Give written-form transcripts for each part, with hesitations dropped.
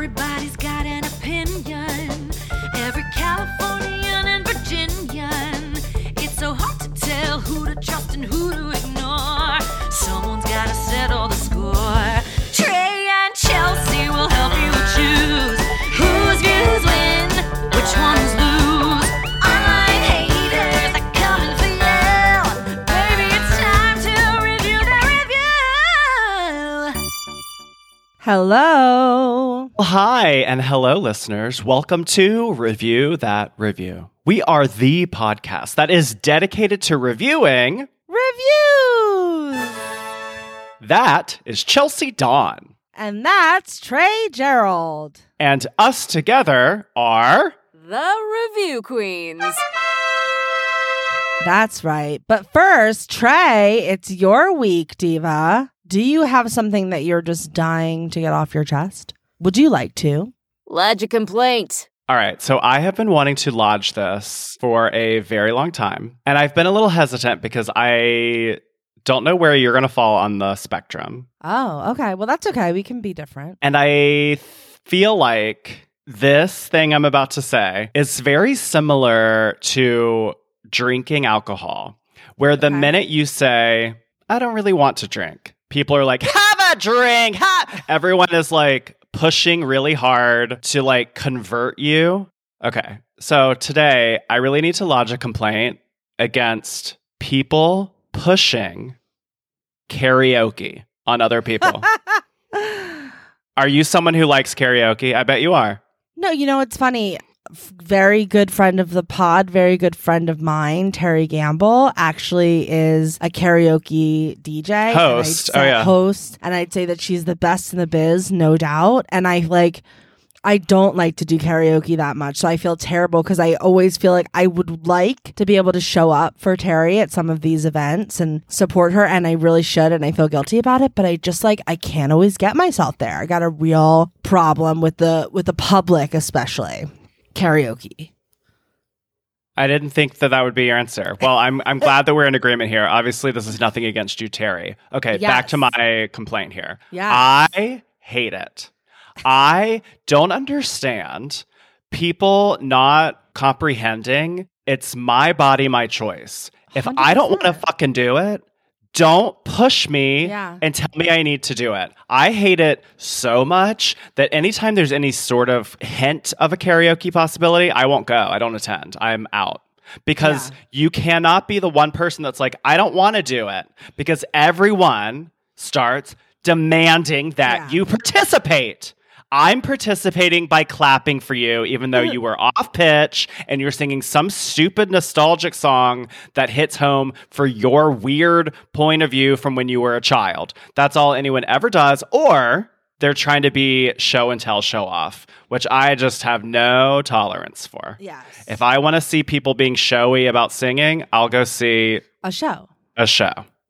Everybody's got an opinion. Every Californian and Virginian. It's so hard to tell who to trust and who to ignore. Someone's gotta settle the score. Trey and Chelsea will help you choose whose views win, which ones lose. Online haters are coming for you. Baby, it's time to review that review. Hello. Hi, and hello, listeners. Welcome to Review That Review. We are the podcast that is dedicated to reviewing reviews. That is Chelsea Dawn. And that's Trey Gerald. And us together are... The Review Queens. That's right. But first, Trey, it's your week, Diva. Do you have something that you're just dying to get off your chest? Would you like to? Lodge a complaint. All right, so I have been wanting to lodge this for a very long time. And I've been a little hesitant because I... don't know where you're going to fall on the spectrum. Oh, okay. Well, that's okay. We can be different. And I feel like this thing I'm about to say is very similar to drinking alcohol, where the minute you say, I don't really want to drink, people are like, have a drink. Ha! Everyone is like pushing really hard to like convert you. Okay. So today I really need to lodge a complaint against people pushing karaoke on other people. Are you someone who likes karaoke? I bet you are. No, you know, it's funny. Very good friend of the pod, very good friend of mine, Terry Gamble, actually is a karaoke DJ. Host. And host. And I'd say that she's the best in the biz, no doubt. And I don't like to do karaoke that much, so I feel terrible because I always feel like I would like to be able to show up for Terry at some of these events and support her, and I really should, and I feel guilty about it, but I just I can't always get myself there. I got a real problem with the public, especially karaoke. I didn't think that would be your answer. Well, I'm glad that we're in agreement here. Obviously, this is nothing against you, Terry. Okay, yes. Back to my complaint here. Yes. I hate it. I don't understand people not comprehending it's my body, my choice. If 100%. I don't want to fucking do it, don't push me and tell me I need to do it. I hate it so much that anytime there's any sort of hint of a karaoke possibility, I won't go. I don't attend. I'm out. Because you cannot be the one person that's like, I don't want to do it. Because everyone starts demanding that you participate. I'm participating by clapping for you, even though you were off pitch and you're singing some stupid nostalgic song that hits home for your weird point of view from when you were a child. That's all anyone ever does. Or they're trying to be show and tell, show off, which I just have no tolerance for. Yes. If I want to see people being showy about singing, I'll go see a show.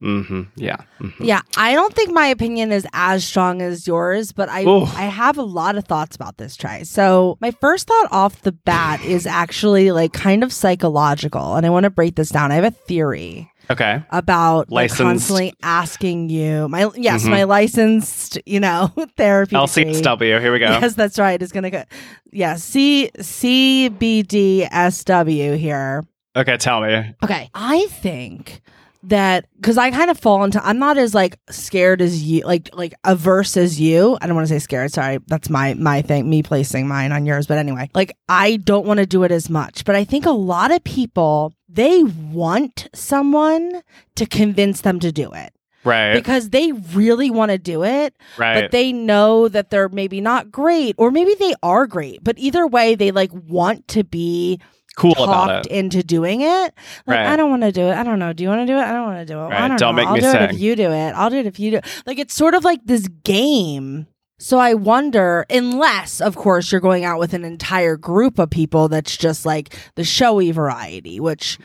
Mm-hmm. Yeah. Mm-hmm. Yeah. I don't think my opinion is as strong as yours, but I have a lot of thoughts about this, Trey. So my first thought off the bat is actually kind of psychological, and I want to break this down. I have a theory. Okay. About constantly asking you. My licensed, therapy. LCSW. Here we go. Yes, that's right. It's gonna go. Yeah. CCBDSW here. Okay, tell me. Okay, I think. That because I kind of fall into I'm not as scared as you, like averse as you. I don't want to say scared. Sorry, that's my thing, me placing mine on yours. But anyway, I don't want to do it as much. But I think a lot of people, they want someone to convince them to do it. Right. Because they really want to do it. Right. But they know that they're maybe not great, or maybe they are great. But either way, they want to be cool talked about it. Into doing it. Right. I don't want to do it. I don't know. Do you want to do it? I don't want to do it. Right. I don't know. I'll do it if you do it. I'll do it if you do it. It's sort of like this game. So I wonder, unless, of course, you're going out with an entire group of people that's just the showy variety, which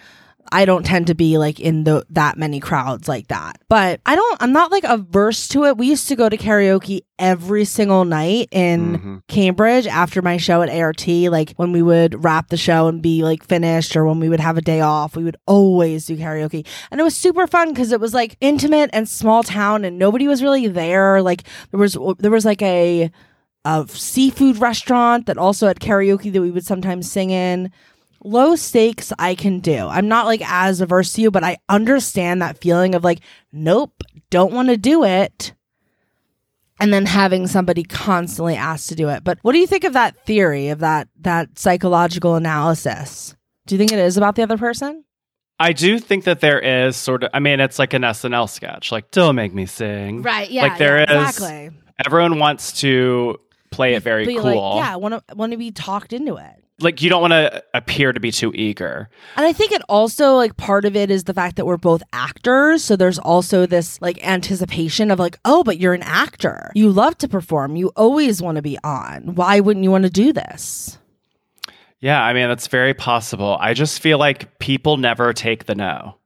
I don't tend to be in that many crowds like that. But I'm not averse to it. We used to go to karaoke every single night in Cambridge after my show at ART. When we would wrap the show and be finished, or when we would have a day off, we would always do karaoke. And it was super fun because it was intimate and small town, and nobody was really there. There was a a seafood restaurant that also had karaoke that we would sometimes sing in. Low stakes, I can do. I'm not like as averse to you, but I understand that feeling of like, nope, don't want to do it. And then having somebody constantly asked to do it. But what do you think of that theory, of that psychological analysis? Do you think it is about the other person? I do think that there is sort of, I mean, it's like an SNL sketch, like, don't make me sing. Right, yeah, like there yeah, is, exactly. Everyone wants to play it very cool. Like, yeah, want to be talked into it. Like, you don't want to appear to be too eager. And I think it also, like, part of it is the fact that we're both actors. So there's also this, like, anticipation of, like, oh, but you're an actor. You love to perform. You always want to be on. Why wouldn't you want to do this? Yeah, I mean, that's very possible. I just feel like people never take the no.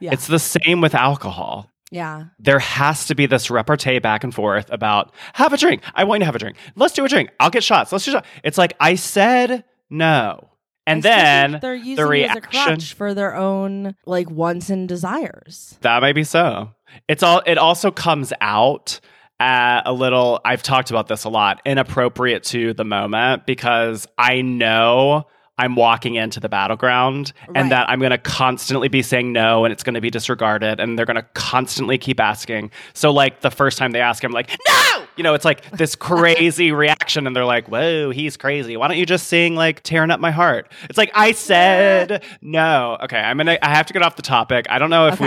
Yeah. It's the same with alcohol. Yeah. There has to be this repartee back and forth about, have a drink. I want you to have a drink. Let's do a drink. I'll get shots. Let's do shots. It's like, I said no. And then they're using the reaction it as a crutch for their own like wants and desires. That might be so. It also comes out a little, I've talked about this a lot, inappropriate to the moment, because I know I'm walking into the battleground and that I'm going to constantly be saying no, and it's going to be disregarded, and they're going to constantly keep asking. So like the first time they ask, I'm like, no! You know, it's like this crazy reaction, and they're like, whoa, he's crazy. Why don't you just sing like Tearing Up My Heart? It's like, I said no. Okay, I have to get off the topic. I don't know if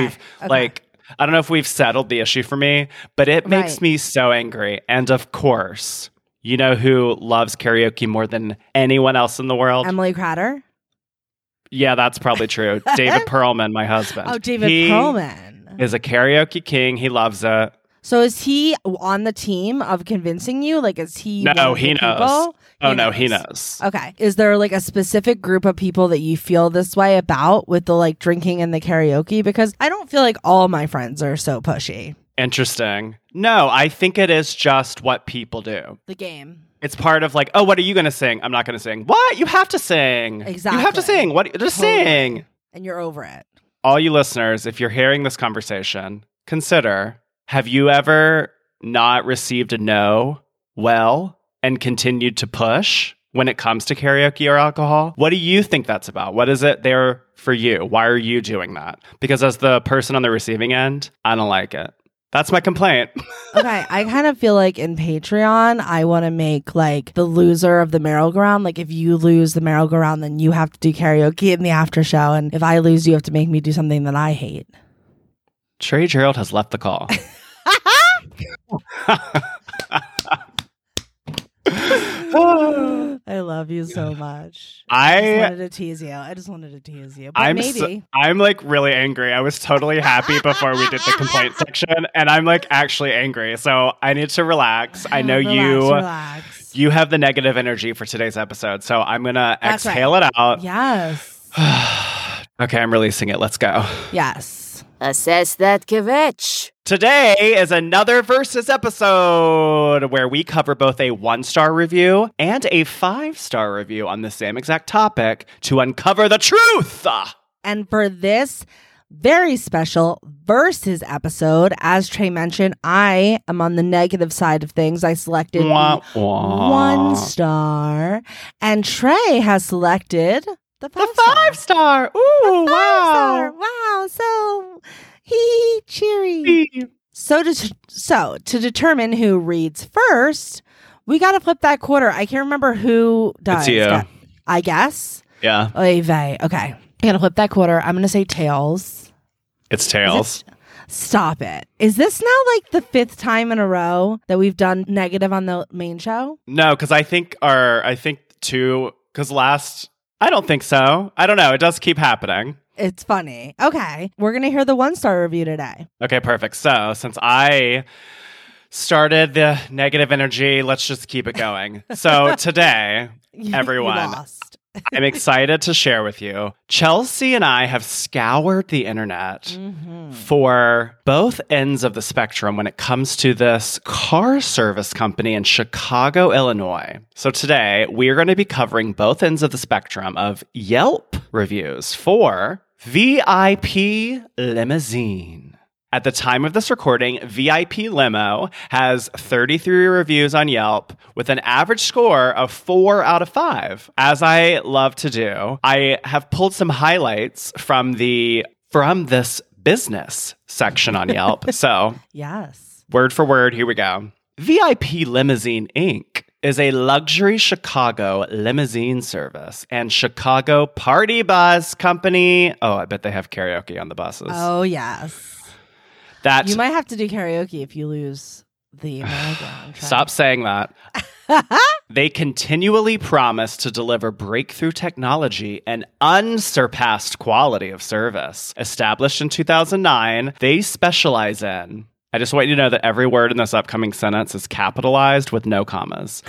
I don't know if we've settled the issue for me, but it makes me so angry. And of course, you know who loves karaoke more than anyone else in the world? Emily Crowder? Yeah, that's probably true. David Perlman, my husband. Oh, David Perlman. Is a karaoke king. He loves it. So is he on the team of convincing you? Like, is he? No, he knows. He knows. Okay. Is there like a specific group of people that you feel this way about with the like drinking and the karaoke? Because I don't feel like all my friends are so pushy. Interesting. No, I think it is just what people do. The game. It's part of like, oh, what are you going to sing? I'm not going to sing. What? You have to sing. Exactly. You have to sing. What? Just sing. And you're over it. All you listeners, if you're hearing this conversation, consider... have you ever not received a no well and continued to push when it comes to karaoke or alcohol? What do you think that's about? What is it there for you? Why are you doing that? Because as the person on the receiving end, I don't like it. That's my complaint. Okay, I kind of feel like in Patreon, I want to make like the loser of the merry-go-round. Like if you lose the merry-go-round, then you have to do karaoke in the after show. And if I lose, you have to make me do something that I hate. Trey Gerald has left the call. I love you so much. I just wanted to tease you. But I'm like really angry. I was totally happy before we did the complaint section, and I'm like actually angry. So I need to relax. I know you have the negative energy for today's episode, so I'm gonna exhale it out. Yes. Okay, I'm releasing it. Let's go. Yes. Assess that kvetch. Today is another Versus episode where we cover both a 1-star review and a 5-star review on the same exact topic to uncover the truth. And for this very special Versus episode, as Trey mentioned, I am on the negative side of things. I selected 1 star, and Trey has selected... The five star. Ooh, the five star. Wow. So cheery. So to determine who reads first, we got to flip that quarter. I can't remember who does. It's you. I guess. Yeah. Oy vey. Okay. I got to flip that quarter. I'm going to say tails. It's tails. Stop it. Is this now like the 5th time in a row that we've done negative on the main show? No, because I don't think so. I don't know. It does keep happening. It's funny. Okay. We're going to hear the 1-star review today. Okay, perfect. So since I started the negative energy, let's just keep it going. So today, everyone, I'm excited to share with you. Chelsea and I have scoured the internet for both ends of the spectrum when it comes to this car service company in Chicago, Illinois. So today, we are going to be covering both ends of the spectrum of Yelp reviews for VIP Limousine. At the time of this recording, VIP Limo has 33 reviews on Yelp with an average score of 4 out of 5. As I love to do, I have pulled some highlights from this business section on Yelp. So, yes. Word for word, here we go. VIP Limousine Inc. is a luxury Chicago limousine service and Chicago party bus company. Oh, I bet they have karaoke on the buses. Oh, yes. That, you might have to do karaoke if you lose the American. Stop saying that. They continually promise to deliver breakthrough technology and unsurpassed quality of service. Established in 2009, they specialize in... I just want you to know that every word in this upcoming sentence is capitalized with no commas.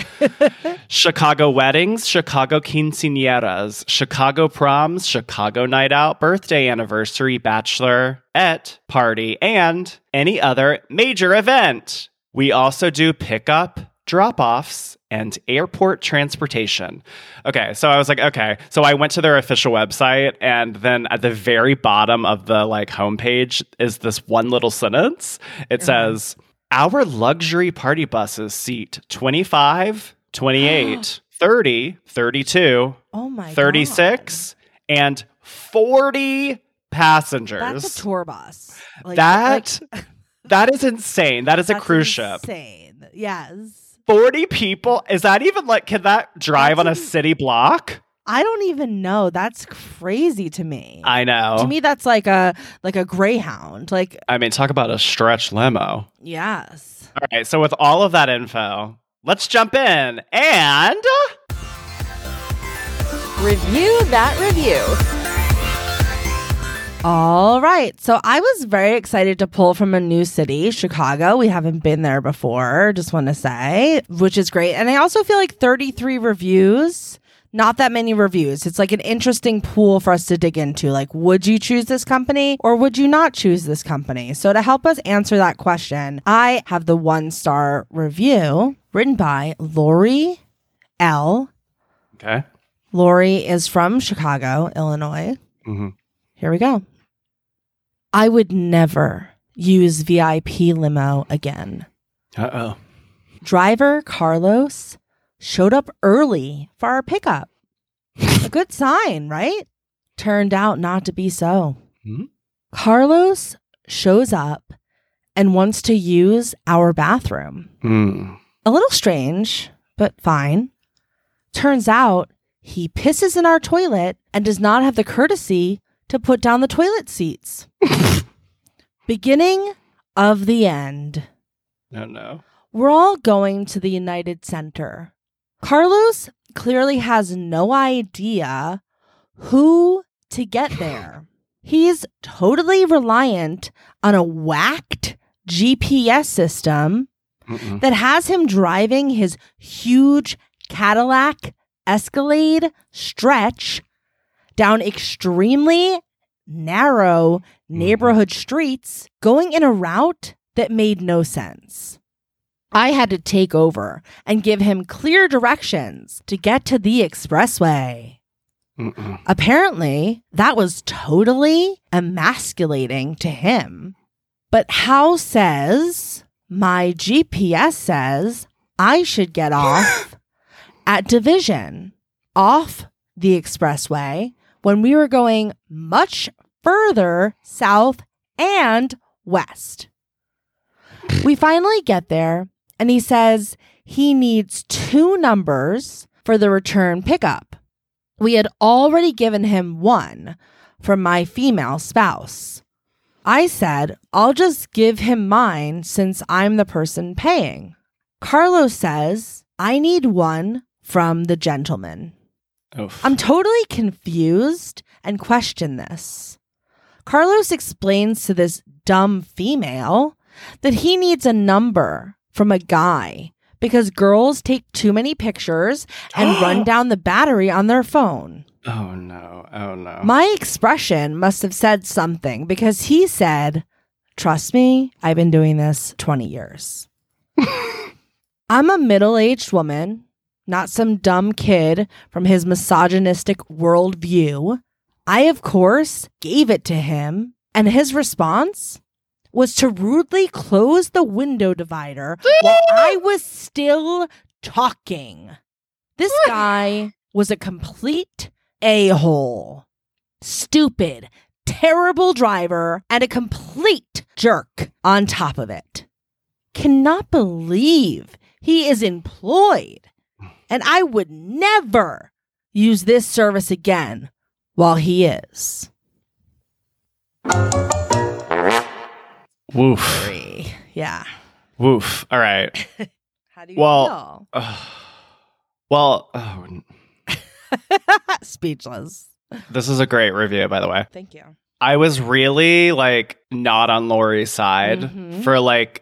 Chicago weddings, Chicago quinceañeras, Chicago proms, Chicago night out, birthday anniversary, bachelorette party, and any other major event. We also do pickup, drop-offs, and airport transportation. Okay, so I was like, okay. So I went to their official website, and then at the very bottom of the homepage is this one little sentence. It says, our luxury party buses seat 25, 28, 30, 32, 36, God. And 40 passengers. That's a tour bus. That is insane. That is a cruise ship. Insane. Yes. 40 people? Is that even can that drive on a city block? I don't even know. That's crazy to me. I know. To me, that's like a Greyhound. Talk about a stretch limo. Yes. All right. So with all of that info, let's jump in and review that review. All right. So I was very excited to pull from a new city, Chicago. We haven't been there before, just want to say, which is great. And I also feel 33 reviews, not that many reviews. It's an interesting pool for us to dig into. Would you choose this company or would you not choose this company? So to help us answer that question, I have the 1-star review written by Lori L. Okay. Lori is from Chicago, Illinois. Mm-hmm. Here we go. I would never use VIP Limo again. Uh-oh. Driver Carlos showed up early for our pickup. A good sign, right? Turned out not to be so. Mm-hmm. Carlos shows up and wants to use our bathroom. Mm. A little strange, but fine. Turns out he pisses in our toilet and does not have the courtesy to put down the toilet seats. Beginning of the end. Oh, no. We're all going to the United Center. Carlos clearly has no idea who to get there. He's totally reliant on a whacked GPS system that has him driving his huge Cadillac Escalade stretch down extremely narrow neighborhood streets, going in a route that made no sense. I had to take over and give him clear directions to get to the expressway. Mm-mm. Apparently, that was totally emasculating to him. But Hal says, my GPS says I should get off at Division, off the expressway, when we were going much further south and west. We finally get there, and he says he needs 2 numbers for the return pickup. We had already given him 1 from my female spouse. I said, I'll just give him mine since I'm the person paying. Carlos says, I need 1 from the gentleman. Oof. I'm totally confused and question this. Carlos explains to this dumb female that he needs a number from a guy because girls take too many pictures and run down the battery on their phone. Oh, no. Oh, no. My expression must have said something because he said, trust me, I've been doing this 20 years. I'm a middle-aged woman. Not some dumb kid from his misogynistic worldview. I, of course, gave it to him. And his response was to rudely close the window divider while I was still talking. This guy was a complete a-hole. Stupid, terrible driver, and a complete jerk on top of it. Cannot believe he is employed, and I would never use this service again while he is. Woof. Yeah. Woof. All right. How do you feel? Speechless. This is a great review, by the way. Thank you. I was really not on Lori's side for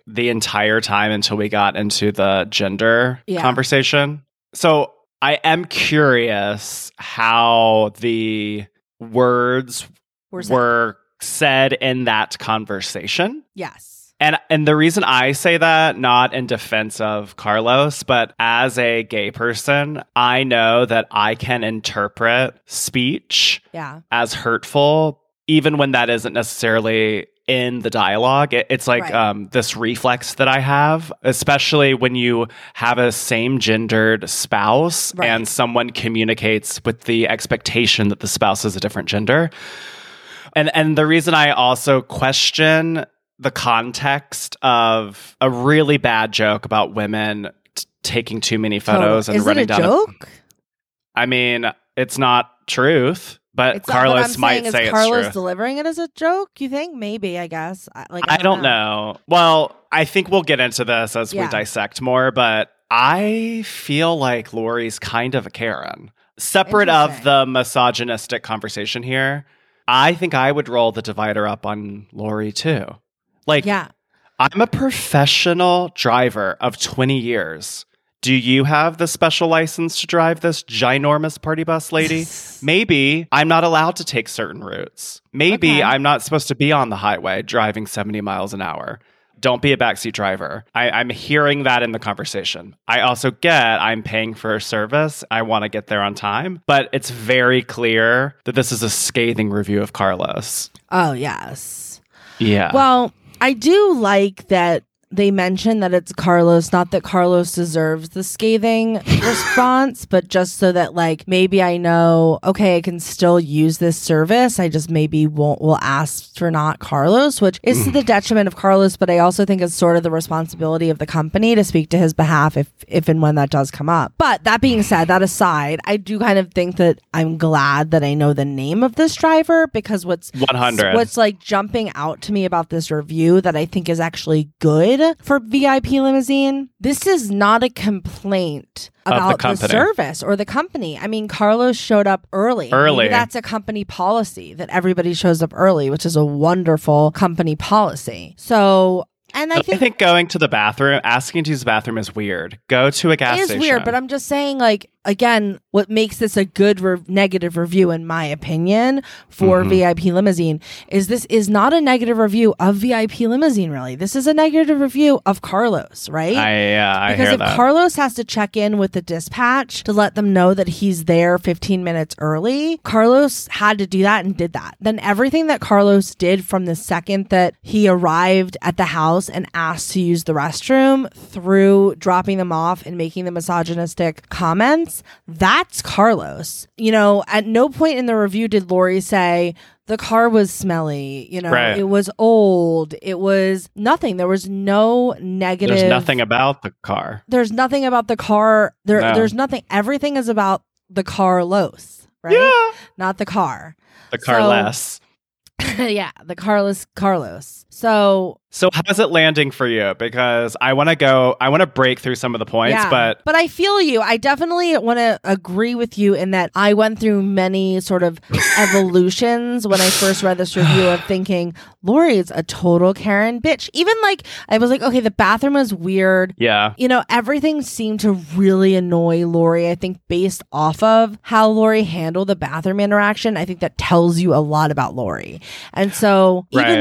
the entire time until we got into the gender conversation. So I am curious how the words were said in that conversation. Yes. And the reason I say that, not in defense of Carlos, but as a gay person, I know that I can interpret speech as hurtful, even when that isn't necessarily in the dialogue. It's like this reflex that I have, especially when you have a same gendered spouse and someone communicates with the expectation that the spouse is a different gender. And the reason I also question the context of a really bad joke about women taking too many photos and running down. Is it a joke? I mean, it's not truth. But it's Carlos might say it's true. Is Carlos delivering it as a joke, you think? Maybe, I guess. I don't know. Well, I think we'll get into this as we dissect more, but I feel like Lori's kind of a Karen. Separate of the misogynistic conversation here, I think I would roll the divider up on Lori, too. I'm a professional driver of 20 years. Do you have the special license to drive this ginormous party bus, lady? Maybe I'm not allowed to take certain routes. Maybe I'm not supposed to be on the highway driving 70 miles an hour. Don't be a backseat driver. I'm hearing that in the conversation. I also get I'm paying for a service. I want to get there on time. But it's very clear that this is a scathing review of Carlos. Oh, yes. Yeah. Well, I do like that they mention that it's Carlos, not that Carlos deserves the scathing response, but just so that maybe I know, okay, I can still use this service. I just maybe will ask for not Carlos, which is to the detriment of Carlos, but I also think it's sort of the responsibility of the company to speak to his behalf if and when that does come up. But that being said, that aside, I do kind of think that I'm glad that I know the name of this driver, because what's jumping out to me about this review that I think is actually good for VIP Limousine, this is not a complaint about the service or the company. I mean, Carlos showed up early. Maybe that's a company policy that everybody shows up early, which is a wonderful company policy. So, and I think going to the bathroom, asking to use the bathroom is weird. Go to a gas station. It is weird, but I'm just saying, again, what makes this a good negative review, in my opinion, for VIP Limousine is this is not a negative review of VIP Limousine, really. This is a negative review of Carlos, right? Because if that. Carlos has to check in with the dispatch to let them know that he's there 15 minutes early, Carlos had to do that and did that. Then everything that Carlos did from the second that he arrived at the house and asked to use the restroom through dropping them off and making the misogynistic comments, that's Carlos. You know, at no point in the review did Lori say the car was smelly, it was old, it was nothing. There was no negative. There's nothing about the car. There's nothing. Everything is about the Carlos, right? Yeah. Not the car. The Carless. Yeah, the Carlos. So how's it landing for you? Because I want to break through some of the points, but I feel you. I definitely want to agree with you in that I went through many sort of evolutions when I first read this review of thinking Lori's a total Karen bitch. Even I was okay, the bathroom was weird. Yeah. Everything seemed to really annoy Lori, I think, based off of how Lori handled the bathroom interaction. I think that tells you a lot about Lori. And so I'm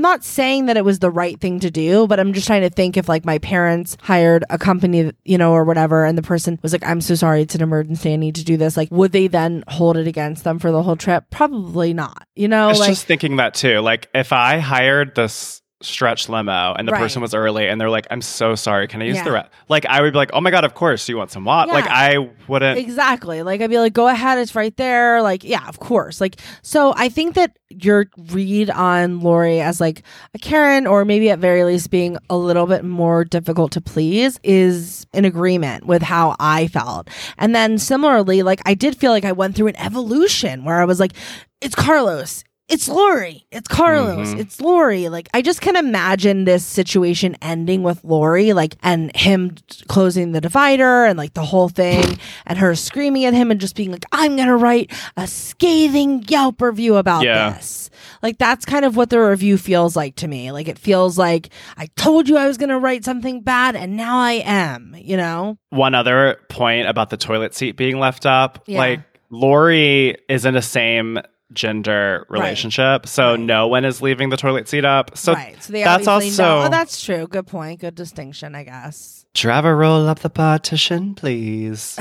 not saying that it was the right thing to do, but I'm just trying to think if my parents hired a company, or whatever, and the person was I'm so sorry, it's an emergency, I need to do this. Would they then hold it against them for the whole trip? Probably not. I was just thinking that too. If I hired this stretch limo and the person was early and they're like, I'm so sorry, can I use the rest? Like, I would be like, oh my God, of course, do you want some water? Like, I wouldn't. Exactly. Like, I'd be like, go ahead, it's right there. Like, yeah, of course. Like, so I think that your read on Lori as like a Karen, or maybe at very least being a little bit more difficult to please, is in agreement with how I felt. And then similarly, like, I did feel like I went through an evolution where I was like, it's Carlos, it's Lori, it's Carlos, it's Lori. Like, I just can imagine this situation ending with Lori, like, and him closing the divider and like the whole thing and her screaming at him and just being like, I'm going to write a scathing Yelp review about this. Like, that's kind of what the review feels like to me. Like, it feels like, I told you I was going to write something bad and now I am, you know? One other point about the toilet seat being left up, like, Lori is in the same gender relationship, so no one is leaving the toilet seat up, so, so they that's also know. Oh, that's true, good point, good distinction, I guess. Driver, roll up the partition, please.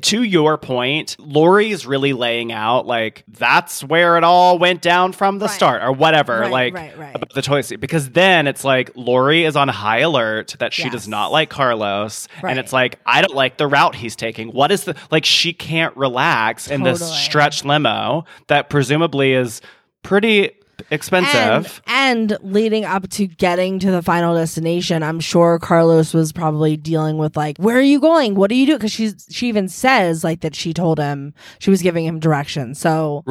To your point, Lori's really laying out like, that's where it all went down from the start, or whatever, like about the toilet seat, because then it's like Lori is on high alert that she does not like Carlos, and it's like, I don't like the route he's taking. What is the, like, she can't relax in this stretch limo that presumably is pretty expensive. And leading up to getting to the final destination, I'm sure Carlos was probably dealing with like, where are you going? What do you do? Because she even says like that she told him, she was giving him directions. So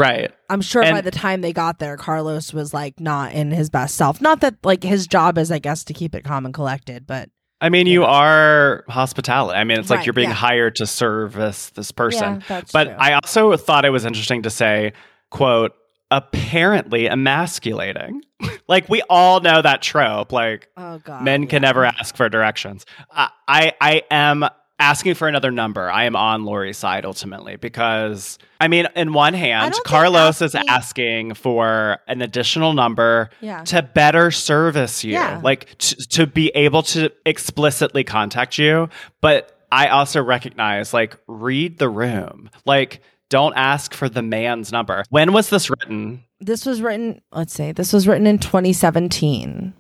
I'm sure by the time they got there, Carlos was like not in his best self. Not that like his job is, I guess, to keep it calm and collected, but I mean, you are hospitality. I mean, it's like you're being hired to service this person. But true. I also thought it was interesting to say, quote, apparently emasculating. Like, we all know that trope, like, oh God, men can never ask for directions. I am asking for another number. I am on Lori's side ultimately, because I mean, in one hand, Carlos is asking for an additional number to better service you, like to be able to explicitly contact you. But I also recognize, like, read the room. Like, don't ask for the man's number. When was this written? This was written, let's see, this was written in 2017.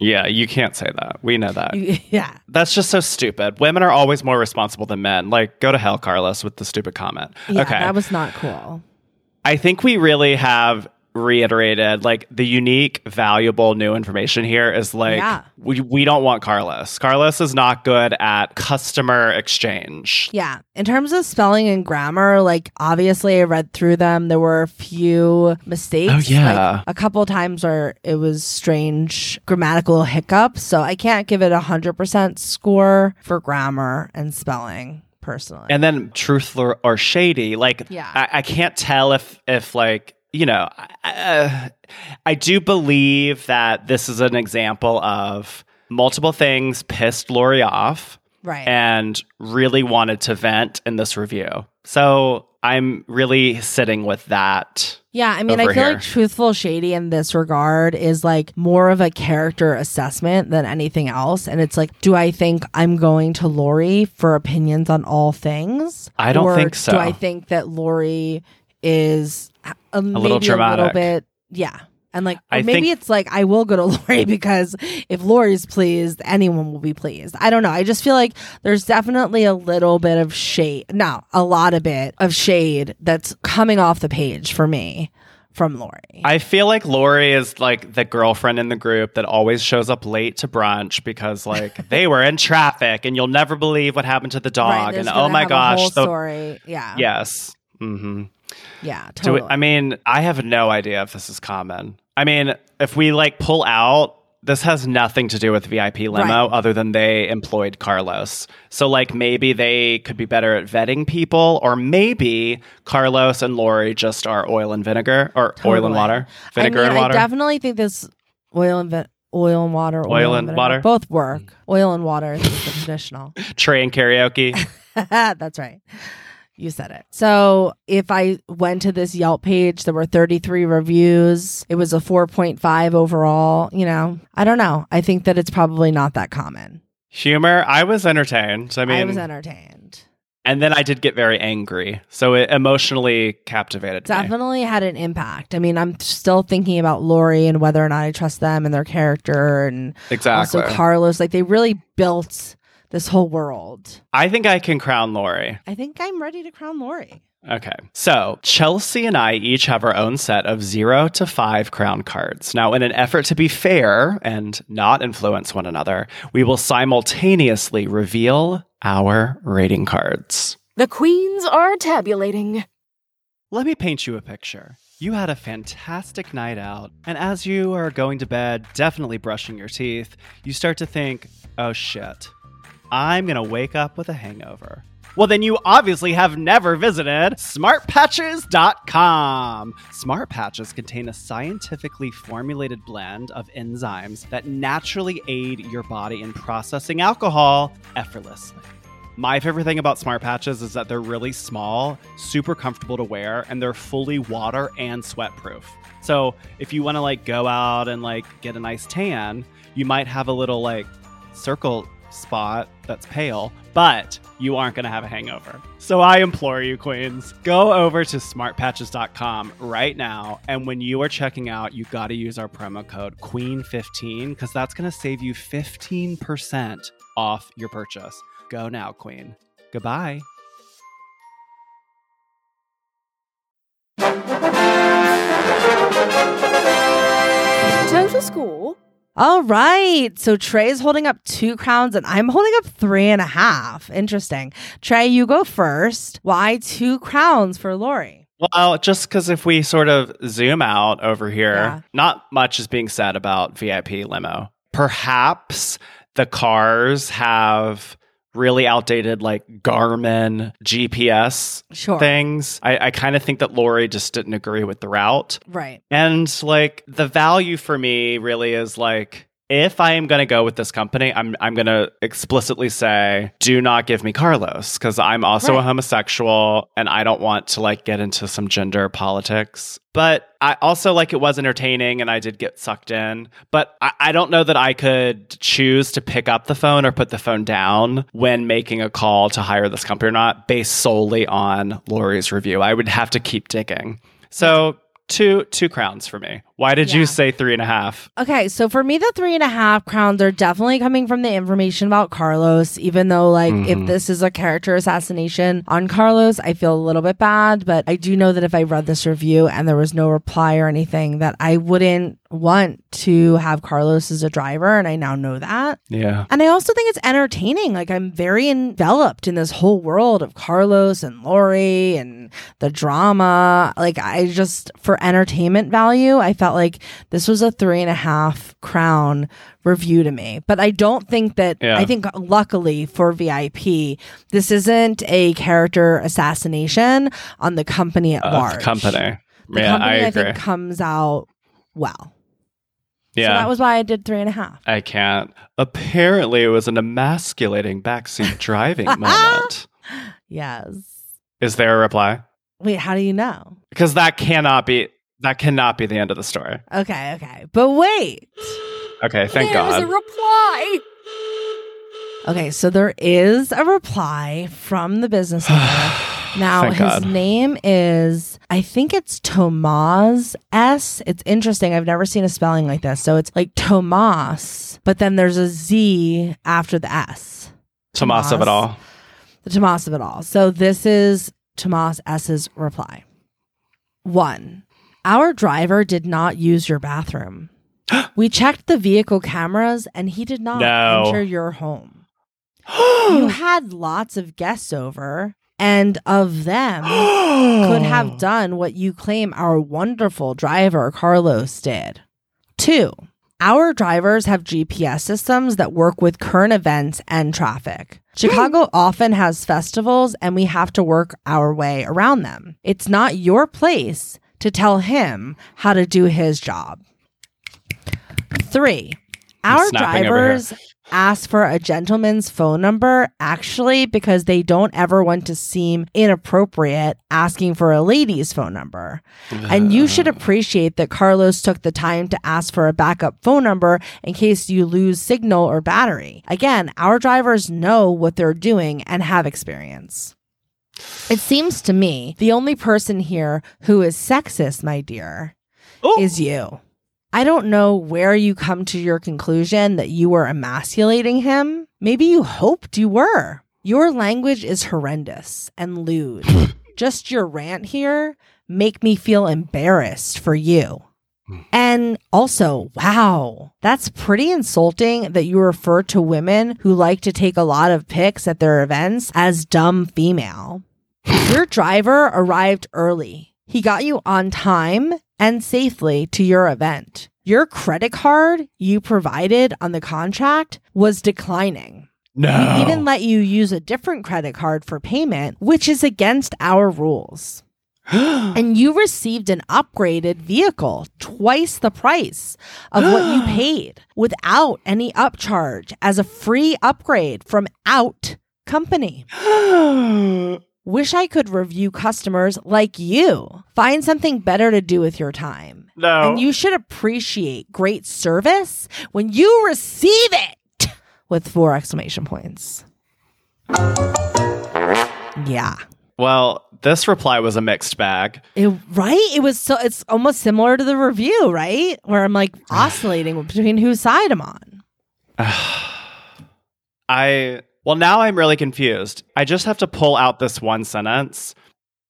Yeah, you can't say that. We know that. Yeah. That's just so stupid. Women are always more responsible than men. Like, go to hell, Carlos, with the stupid comment. Yeah, okay. That was not cool. I think we really have reiterated, like, the unique, valuable new information here is like, we don't want Carlos. Carlos is not good at customer exchange. Yeah. In terms of spelling and grammar, like, obviously I read through them. There were a few mistakes. Oh, yeah. Like, a couple times where it was strange grammatical hiccups. So I can't give it 100% score for grammar and spelling. Personally. And then truth or shady. Like, I can't tell if like, you know, I do believe that this is an example of multiple things pissed Lori off and really wanted to vent in this review. So I'm really sitting with that. Yeah, I mean, I feel like truthful shady in this regard is like more of a character assessment than anything else. And it's like, do I think I'm going to Lori for opinions on all things? I don't think so. Do I think that Lori is a little dramatic, yeah, and like maybe it's like, I will go to Lori because if Lori's pleased, anyone will be pleased. I don't know. I just feel like there's definitely a little bit of shade, no, a lot of bit of shade that's coming off the page for me from Lori. I feel like Lori is like the girlfriend in the group that always shows up late to brunch because like they were in traffic and you'll never believe what happened to the dog, and oh my gosh, whole story. Yeah. Yes. Mm-hmm. Yeah, totally. I mean, I have no idea if this is common. I mean, if we like pull out, this has nothing to do with VIP Limo other than they employed Carlos. So like maybe they could be better at vetting people, or maybe Carlos and Lori just are oil and vinegar, or oil and water. Vinegar and water. I definitely think this oil and water. Both work. Oil and water is the traditional. Tray and karaoke. That's right. You said it. So if I went to this Yelp page, there were 33 reviews. It was a 4.5 overall. You know, I don't know. I think that it's probably not that common. Humor. I was entertained. I mean, And then I did get very angry. So it emotionally captivated me. Definitely had an impact. I mean, I'm still thinking about Lori and whether or not I trust them and their character, and exactly. also Carlos. Like, they really built this whole world. I think I can crown Lori. I think I'm ready to crown Lori. Okay. So Chelsea and I each have our own set of 0 to 5 crown cards. Now, in an effort to be fair and not influence one another, we will simultaneously reveal our rating cards. The queens are tabulating. Let me paint you a picture. You had a fantastic night out, and as you are going to bed, definitely brushing your teeth, you start to think, oh shit, I'm going to wake up with a hangover. Well, then you obviously have never visited Smartpatches.com. Smart Patches contain a scientifically formulated blend of enzymes that naturally aid your body in processing alcohol effortlessly. My favorite thing about Smart Patches is that they're really small, super comfortable to wear, and they're fully water and sweat proof. So if you want to go out and get a nice tan, you might have a little circle spot that's pale, but you aren't going to have a hangover. So I implore you, queens, go over to smartpatches.com right now, and when you are checking out, you got to use our promo code QUEEN15, because that's going to save you 15% off your purchase. Go now, queen. Goodbye. Total score. All right. So Trey's holding up 2 crowns and I'm holding up 3.5. Interesting. Trey, you go first. Why 2 crowns for Lori? Well, just because if we sort of zoom out over here, Not much is being said about VIP Limo. Perhaps the cars have really outdated Garmin GPS things. I kind of think that Lori just didn't agree with the route. Right. And the value for me really is if I am going to go with this company, I'm going to explicitly say, do not give me Carlos, because I'm also a homosexual and I don't want to get into some gender politics. But I also it was entertaining and I did get sucked in. But I don't know that I could choose to pick up the phone or put the phone down when making a call to hire this company or not based solely on Lori's review. I would have to keep digging. So... Two crowns for me. Why did you say 3.5? Okay, so for me, the 3.5 crowns are definitely coming from the information about Carlos, even though if this is a character assassination on Carlos, I feel a little bit bad, but I do know that if I read this review and there was no reply or anything, that I wouldn't want to have Carlos as a driver, and I now know that. Yeah. And I also think it's entertaining. I'm very enveloped in this whole world of Carlos and Lori and the drama. For entertainment value, I felt like this was a 3.5 crown review to me. But I don't think that... Yeah. I think luckily for VIP, this isn't a character assassination on the company at large. The company. The company, I agree. I think, comes out well. Yeah. So that was why I did 3.5. I can't. Apparently, it was an emasculating backseat driving moment. Yes. Is there a reply? Wait, how do you know? Because that cannot be the end of the story. Okay. But wait. Okay, thank God. There's a reply. Okay, so there is a reply from the business owner. Now, his name is, I think it's Tomas S. It's interesting. I've never seen a spelling like this. So it's Tomas, but then there's a Z after the S. Tomas of it all. The Tomas of it all. So this is Tomas S.'s reply. 1. Our driver did not use your bathroom. We checked the vehicle cameras and he did not enter your home. You had lots of guests over, and of them could have done what you claim our wonderful driver Carlos did. 2. Our drivers have GPS systems that work with current events and traffic. Chicago often has festivals, and we have to work our way around them. It's not your place to tell him how to do his job. 3. Our drivers ask for a gentleman's phone number, actually, because they don't ever want to seem inappropriate asking for a lady's phone number. And you should appreciate that Carlos took the time to ask for a backup phone number in case you lose signal or battery. Again, our drivers know what they're doing and have experience. It seems to me the only person here who is sexist, my dear, is you. I don't know where you come to your conclusion that you were emasculating him. Maybe you hoped you were. Your language is horrendous and lewd. Just your rant here make me feel embarrassed for you. And also, wow, that's pretty insulting that you refer to women who like to take a lot of pics at their events as dumb female. Your driver arrived early. He got you on time and safely to your event. Your credit card you provided on the contract was declining. No. He even let you use a different credit card for payment, which is against our rules. And you received an upgraded vehicle, twice the price of what you paid, without any upcharge, as a free upgrade from Out Company. Wish I could review customers like you. Find something better to do with your time. No. And you should appreciate great service when you receive it, with 4 exclamation points. Yeah. Well, this reply was a mixed bag. It was so. It's almost similar to the review, right? Where I'm like oscillating between whose side I'm on. Well, now I'm really confused. I just have to pull out this one sentence.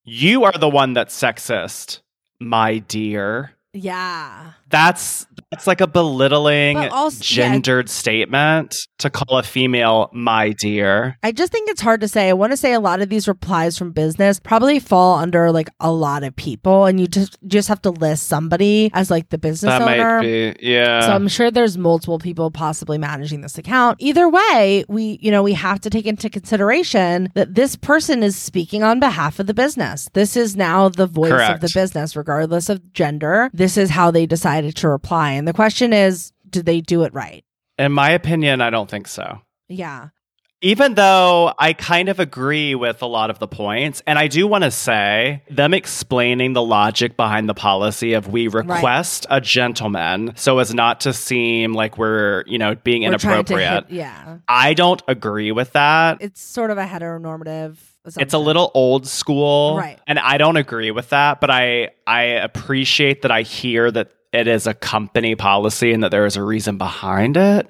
You are the one that's sexist, my dear. Yeah. That's like a belittling gendered statement to call a female my dear. I just think it's hard to say. I want to say a lot of these replies from business probably fall under like a lot of people, and you just have to list somebody as like the business owner. That might be, yeah. So I'm sure there's multiple people possibly managing this account. Either way, we have to take into consideration that this person is speaking on behalf of the business. This is now the voice of the business, regardless of gender. This is how they decided to reply. And the question is, did they do it right? In my opinion, I don't think so. Yeah. Even though I kind of agree with a lot of the points, and I do want to say them explaining the logic behind the policy of we request a gentleman so as not to seem like we're, being inappropriate. I don't agree with that. It's sort of a heteronormative assumption. It's a little old school. Right. And I don't agree with that, but I appreciate that I hear that it is a company policy and that there is a reason behind it.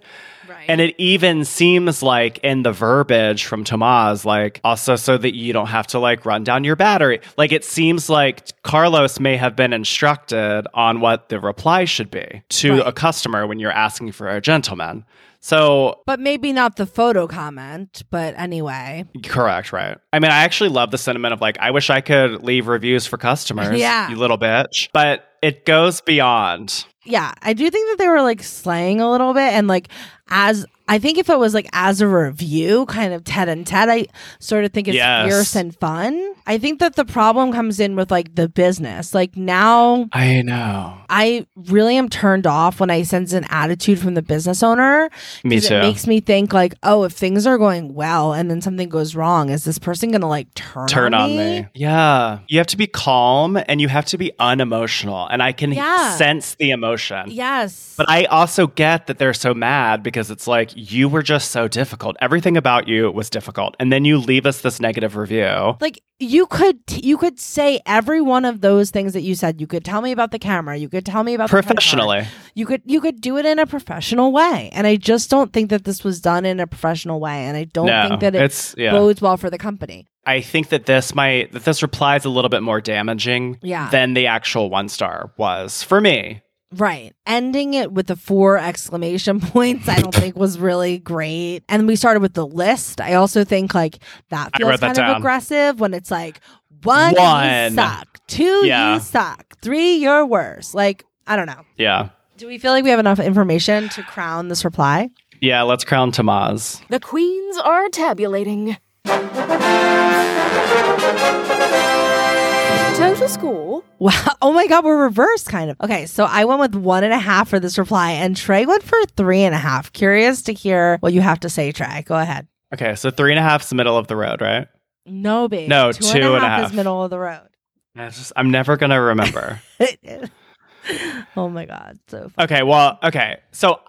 Right. And it even seems like in the verbiage from Tomas, like also so that you don't have to like run down your battery. Like it seems like Carlos may have been instructed on what the reply should be to a customer when you're asking for a gentleman. So, but maybe not the photo comment, but anyway. Correct, right. I mean, I actually love the sentiment of like, I wish I could leave reviews for customers, you little bitch. But it goes beyond. Yeah, I do think that they were like slaying a little bit, and like as I think if it was like as a review, kind of tete and tete, I sort of think it's fierce and fun. I think that the problem comes in with like the business. Like now, I know I really am turned off when I sense an attitude from the business owner. Me too. It makes me think like, oh, if things are going well and then something goes wrong, is this person gonna like turn on me? Yeah, you have to be calm and you have to be unemotional, and I can sense the emotion. Yes, but I also get that they're so mad because it's like you were just so difficult. Everything about you was difficult, and then you leave us this negative review. Like you could say every one of those things that you said. You could tell me about the camera. You could tell me about professionally. You could do it in a professional way, and I just don't think that this was done in a professional way, and I don't think that it bodes well for the company. I think that this reply is a little bit more damaging than the actual 1-star was for me. Right. Ending it with the 4 exclamation points, I don't think was really great. And we started with the list. I also think like that feels kind of aggressive when it's like, 1, you suck. 2, you suck. 3, you're worse. Like, I don't know. Yeah. Do we feel like we have enough information to crown this reply? Yeah, let's crown Tomas. The queens are tabulating. Total score. Wow. Oh my God, we're reversed kind of. Okay, so I went with 1.5 for this reply, and Trey went for 3.5. Curious to hear what you have to say, Trey. Go ahead. Okay, so 3.5's the middle of the road, right? No, babe. No, 2.5 is middle of the road. I'm never going to remember. Oh my God. So funny. Okay, well, so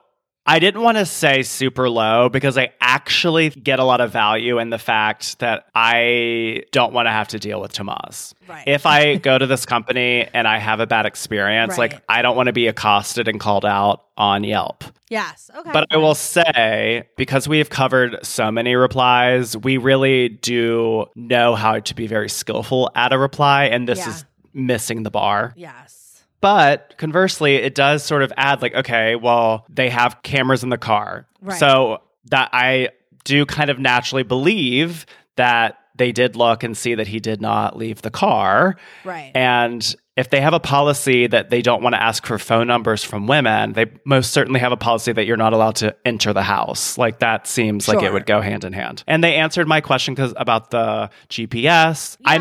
I didn't want to say super low because I actually get a lot of value in the fact that I don't want to have to deal with Tomas. Right. If I go to this company and I have a bad experience, right. like I don't want to be accosted and called out on Yelp. Yes. Okay. But I will say, because we've covered so many replies, we really do know how to be very skillful at a reply. And this is missing the bar. Yes. But conversely, it does sort of add like, okay, well, they have cameras in the car. Right. So that I do kind of naturally believe that they did look and see that he did not leave the car. Right. And if they have a policy that they don't want to ask for phone numbers from women, they most certainly have a policy that you're not allowed to enter the house. Like that seems like it would go hand in hand. And they answered my question because about the GPS. Yeah. I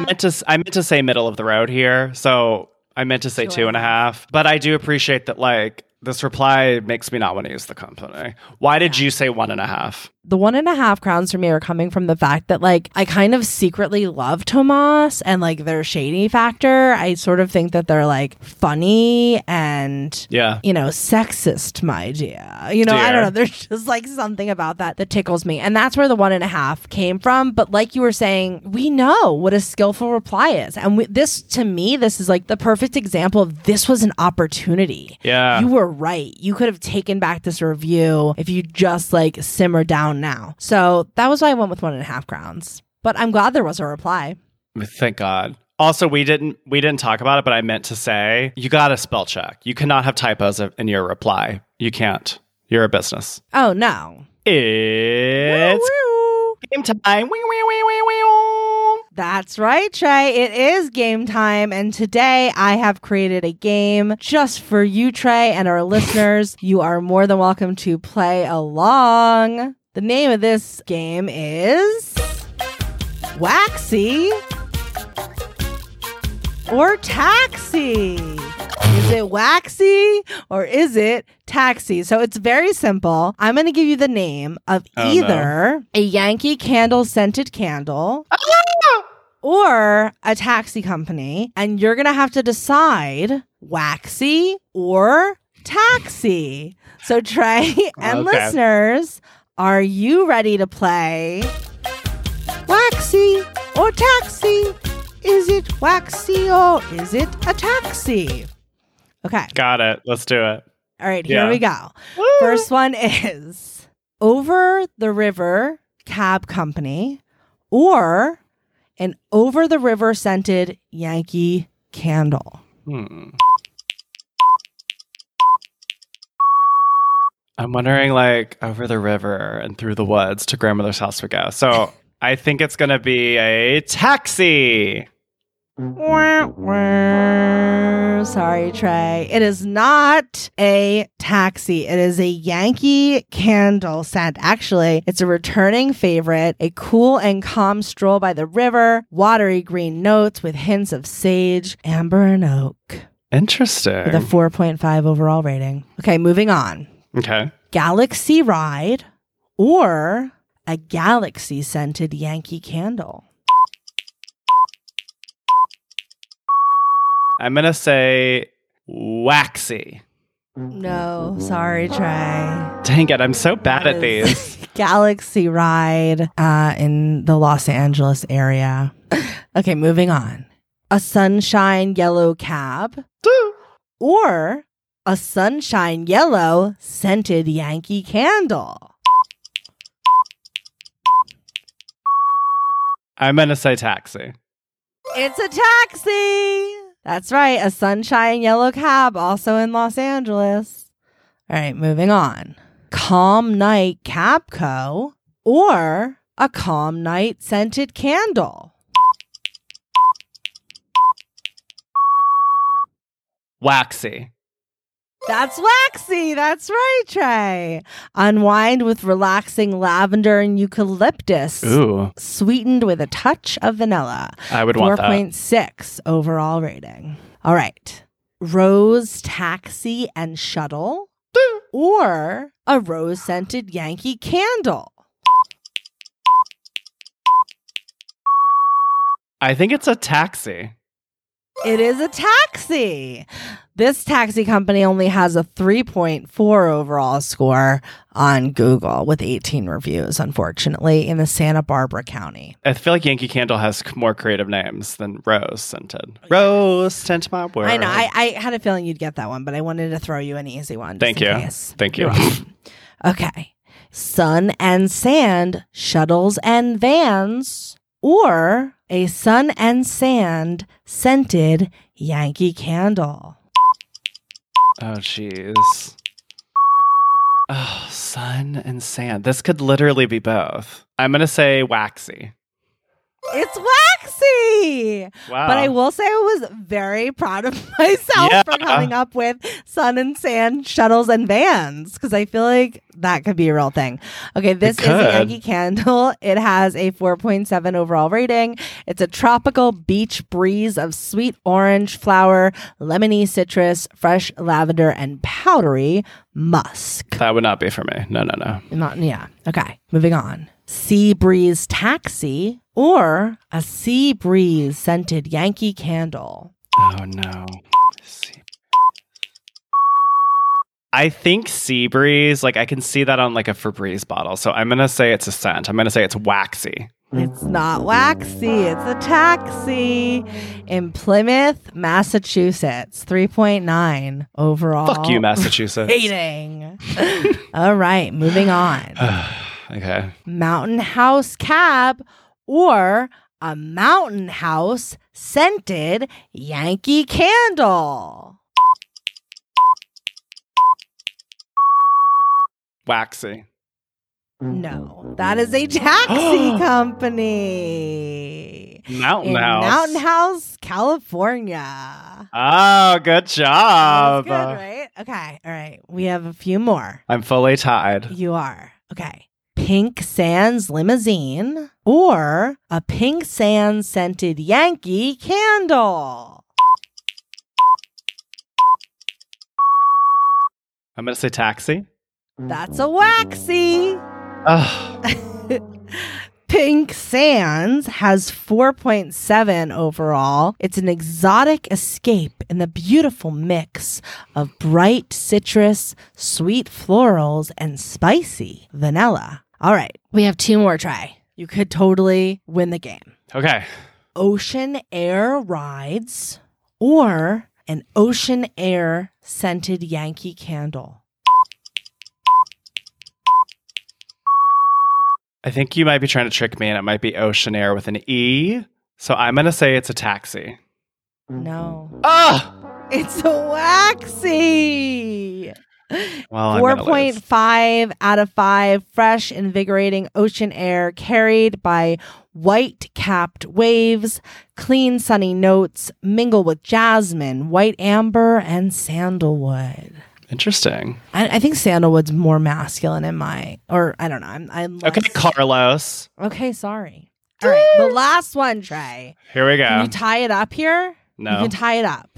meant to say middle of the road here. So I meant to say 2.5, but I do appreciate that, like, this reply makes me not want to use the company. Why did you say 1.5? The 1.5 crowns for me are coming from the fact that, like, I kind of secretly love Tomas and, like, their shady factor. I sort of think that they're, like, funny and, you know, sexist, my dear. You know, I don't know. There's just, like, something about that that tickles me. And that's where the 1.5 came from. But like you were saying, we know what a skillful reply is. And this, to me, this is, like, the perfect example of this was an opportunity. Yeah. You were right. You could have taken back this review if you just, like, simmer down now. So that was why I went with 1.5 crowns. But I'm glad there was a reply. Thank God. Also, we didn't talk about it, but I meant to say, you got to spell check. You cannot have typos in your reply. You can't. You're a business. Oh, no. It's game time. That's right, Trey. It is game time. And today I have created a game just for you, Trey, and our listeners. You are more than welcome to play along. The name of this game is Waxy or Taxi. Is it waxy or is it taxi? So it's very simple. I'm going to give you the name of either a Yankee Candle scented candle or a taxi company. And you're going to have to decide waxy or taxi. So Trey and listeners, are you ready to play waxy or taxi? Is it waxy or is it a taxi? Okay. Got it. Let's do it. All right. Here we go. Woo! First one is over the river cab company or an over the river scented Yankee Candle. I'm wondering, like, over the river and through the woods to grandmother's house we go. So I think it's going to be a taxi. Sorry, Trey. It is not a taxi. It is a Yankee Candle scent. Actually, it's a returning favorite, a cool and calm stroll by the river, watery green notes with hints of sage, amber, and oak. Interesting. With a 4.5 overall rating. Okay, moving on. Okay. Galaxy Ride or a galaxy scented Yankee Candle. I'm going to say waxy. No, sorry, Trey. Dang it, I'm so bad at these. Galaxy Ride in the Los Angeles area. Okay, moving on. A sunshine yellow cab or a sunshine yellow scented Yankee Candle. I'm going to say taxi. It's a taxi. That's right. A sunshine yellow cab, also in Los Angeles. All right, moving on. Calm Night Cab Co. or a Calm Night scented candle. Waxy. That's waxy. That's right, Trey. Unwind with relaxing lavender and eucalyptus. Ooh. Sweetened with a touch of vanilla. I would want that. 4.6 overall rating. All right. Rose Taxi and Shuttle or a rose-scented Yankee Candle. I think it's a taxi. It is a taxi. This taxi company only has a 3.4 overall score on Google with 18 reviews, unfortunately, in the Santa Barbara County. I feel like Yankee Candle has more creative names than Rose Scented. Rose Scented My Word. I know. I had a feeling you'd get that one, but I wanted to throw you an easy one. Thank you. Thank you. Okay. Sun and sand, shuttles and vans, or a sun and sand scented Yankee Candle. Oh, jeez. Oh, sun and sand. This could literally be both. I'm going to say waxy. It's waxy. Wow. But I will say I was very proud of myself for coming up with sun and sand, shuttles and vans, because I feel like that could be a real thing. Okay, this is a Yankee Candle. It has a 4.7 overall rating. It's a tropical beach breeze of sweet orange flower, lemony citrus, fresh lavender, and powdery musk. That would not be for me. No. Okay, moving on. Sea breeze taxi, or a sea breeze scented Yankee Candle. Oh, no. I think sea breeze, like I can see that on like a Febreze bottle. So I'm going to say it's a scent. I'm going to say it's waxy. It's not waxy. It's a taxi in Plymouth, Massachusetts. 3.9 overall. Fuck you, Massachusetts. Hating. All right, moving on. Okay. Mountain house cab, or a mountain house scented Yankee Candle. Waxy. No, that is a taxi company. Mountain House, California. Oh, good job. That was good, right? Okay. All right. We have a few more. I'm fully tied. You are. Okay. Pink Sands Limousine, or a Pink Sands scented Yankee Candle. I'm going to say taxi. That's a waxy. Pink Sands has 4.7 overall. It's an exotic escape in the beautiful mix of bright citrus, sweet florals, and spicy vanilla. All right, we have two more try. You could totally win the game. Okay. Ocean Air Rides, or an Ocean Air scented Yankee Candle. I think you might be trying to trick me, and it might be Ocean Air with an E. So I'm going to say it's a taxi. No. Oh! It's a waxy. Well, 4.5 out of 5, fresh, invigorating ocean air carried by white-capped waves, clean, sunny notes, mingle with jasmine, white amber, and sandalwood. Interesting. I think sandalwood's more masculine in my, or I don't know. I'm less... Okay, Carlos. Okay, sorry. All right, the last one, Trey. Here we go. Can you tie it up here? No. You can tie it up.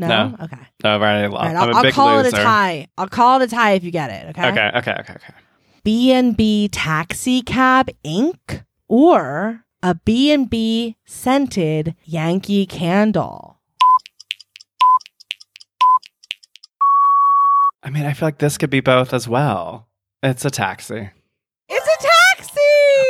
No? Okay. No, right. I'll call it a tie. I'll call it a tie if you get it. Okay. Okay. B&B Taxi Cab Inc., or a B&B scented Yankee Candle. I mean, I feel like this could be both as well. It's a taxi. It's a taxi!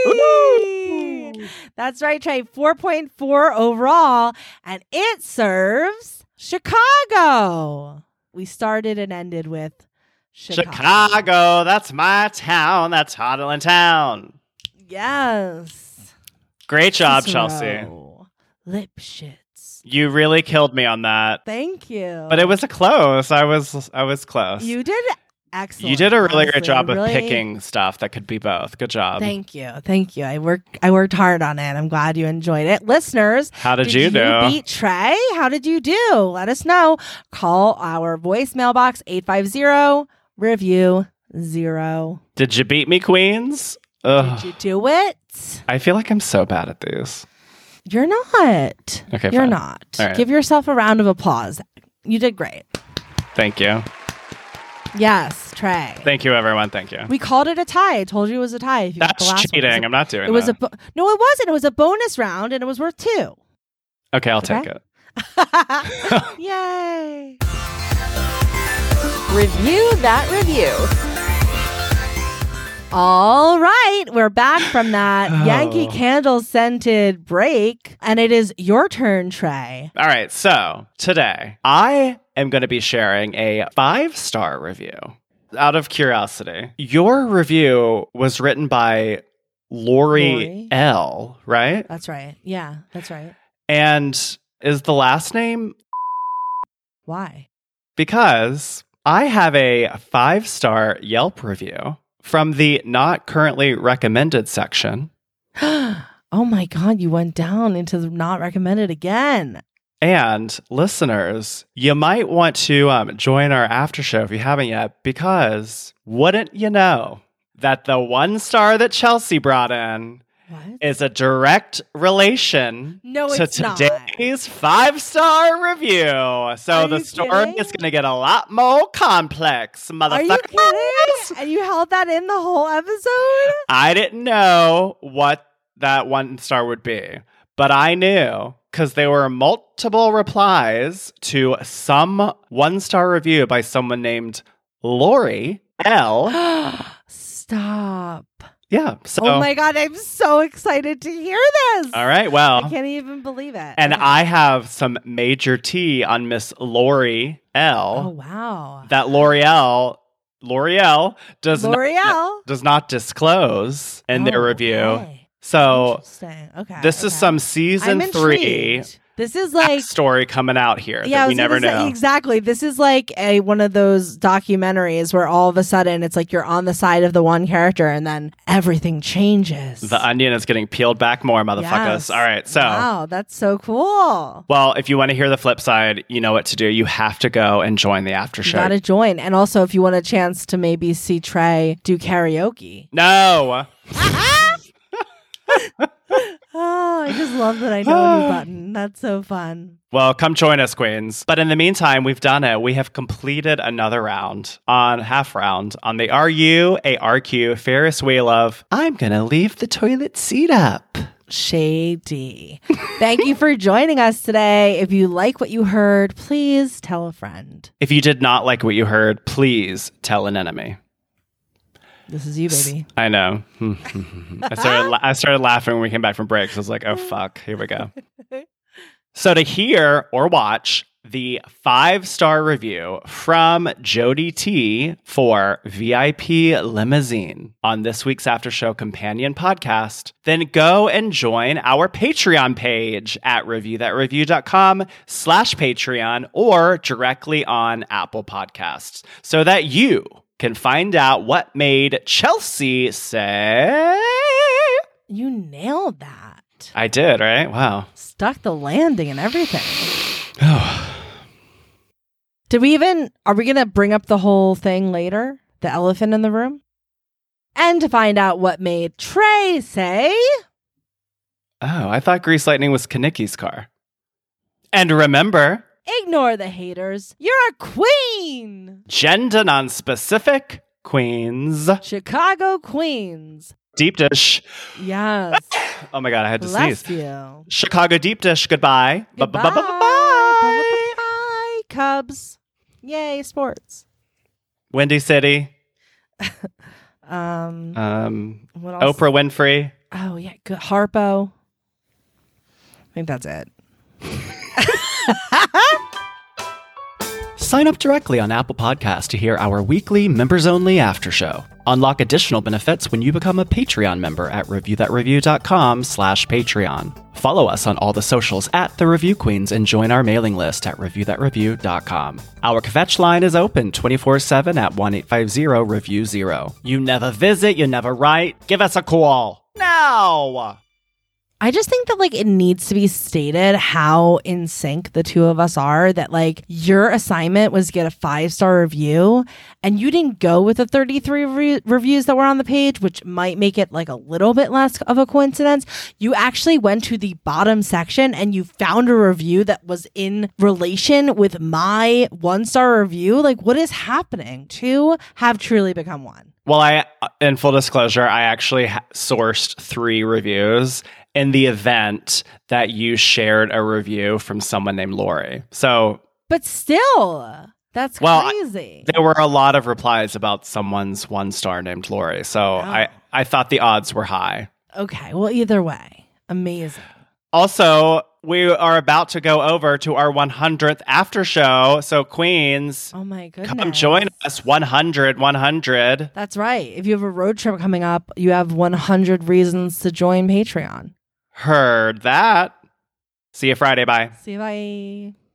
Ooh. That's right, Trey. 4.4 overall, and it serves Chicago. We started and ended with Chicago. Chicago, that's my town. That's Hodland Town. Yes. Great job, Chelsea. Lipshit. You really killed me on that. Thank you. But it was a close. I was close. You did excellent. You did a really great job of picking stuff that could be both. Good job. Thank you. I worked hard on it. I'm glad you enjoyed it. Listeners, how did you do? Did you beat Trey? How did you do? Let us know. Call our voicemail box 850-REVIEW-0. Did you beat me, Queens? Ugh. Did you do it? I feel like I'm so bad at these. You're not. Okay, you're fine. Not. Right. Give yourself a round of applause. You did great. Thank you. Yes, Trey. Thank you, everyone. Thank you. We called it a tie. I told you it was a tie. If you that's cheating. I'm not doing it that. No, it wasn't. It was a bonus round, and it was worth 2. Okay, I'll take it. Yay! Review that review. All right, we're back from that Yankee Candle scented break, and it is your turn, Trey. All right, so today I am going to be sharing a 5-star review. Out of curiosity, your review was written by Lori L, right? That's right. Yeah, that's right. And is the last name? Why? Because I have a 5-star Yelp review from the not currently recommended section. Oh my God, you went down into the not recommended again. And listeners, you might want to join our after show if you haven't yet, because wouldn't you know that the 1-star that Chelsea brought in is a direct relation to today's 5-star review. So the story is going to get a lot more complex, motherfuckers. Are you kidding? And you held that in the whole episode? I didn't know what that 1-star would be, but I knew because there were multiple replies to some 1-star review by someone named Lori L. Stop. Yeah. So, oh my God, I'm so excited to hear this. All right, well, I can't even believe it. And okay, I have some major tea on Miss Lori L. Oh wow. That L'Oreal does not disclose in their review. Okay. So okay, this is some season 3. This is like a story coming out here that we never know. Exactly. This is like one of those documentaries where all of a sudden it's like you're on the side of the one character and then everything changes. The onion is getting peeled back more, motherfuckers. Yes. All right. So wow, that's so cool. Well, if you want to hear the flip side, you know what to do. You have to go and join the after show. You gotta join. And also if you want a chance to maybe see Trey do karaoke. No. Oh, I just love that I know a new button. That's so fun. Well, come join us, queens. But in the meantime, we've done it. We have completed another round on half round on the RUARQ Ferris wheel of I'm gonna leave the toilet seat up. Shady. Thank you for joining us today. If you like what you heard, please tell a friend. If you did not like what you heard, please tell an enemy. This is you, baby. I know. I started laughing when we came back from break. So I was like, oh, fuck. Here we go. So to hear or watch the 5-star review from Jody T for VIP Limousine on this week's After Show Companion podcast, then go and join our Patreon page at reviewthatreview.com/Patreon or directly on Apple Podcasts so that you can find out what made Chelsea say... You nailed that. I did, right? Wow. Stuck the landing and everything. Are we going to bring up the whole thing later? The elephant in the room? And to find out what made Trey say... Oh, I thought Grease Lightning was Kanicki's car. And remember... Ignore the haters. You're a queen. Gender non-specific queens. Chicago queens. Deep dish. Yes. Oh my God, I had to sneeze. You. Chicago deep dish. Goodbye. Goodbye. Bye. Cubs. Yay, sports. Windy City. What else? Oprah Winfrey. Oh yeah, good. Harpo. I think that's it. Sign up directly on Apple Podcasts to hear our weekly members-only after show. Unlock additional benefits when you become a Patreon member at reviewthatreview.com/Patreon. Follow us on all the socials at The Review Queens and join our mailing list at reviewthatreview.com. Our kvetch line is open 24/7 at 1-850-REVIEW-0. You never visit, you never write. Give us a call now. I just think that, like, it needs to be stated how in sync the two of us are, that, like, your assignment was to get a 5-star review and you didn't go with the 33 reviews that were on the page, which might make it, like, a little bit less of a coincidence. You actually went to the bottom section and you found a review that was in relation with my 1-star review. Like, what is happening? Two have truly become one. Well, in full disclosure, I actually sourced 3 reviews in the event that you shared a review from someone named Lori. So, but still, that's crazy. There were a lot of replies about someone's one star named Lori. So I thought the odds were high. Okay. Well, either way, amazing. Also, we are about to go over to our 100th after show. So, Queens, oh my goodness, come join us. 100. That's right. If you have a road trip coming up, you have 100 reasons to join Patreon. Heard that. See you Friday. Bye. See you. Bye.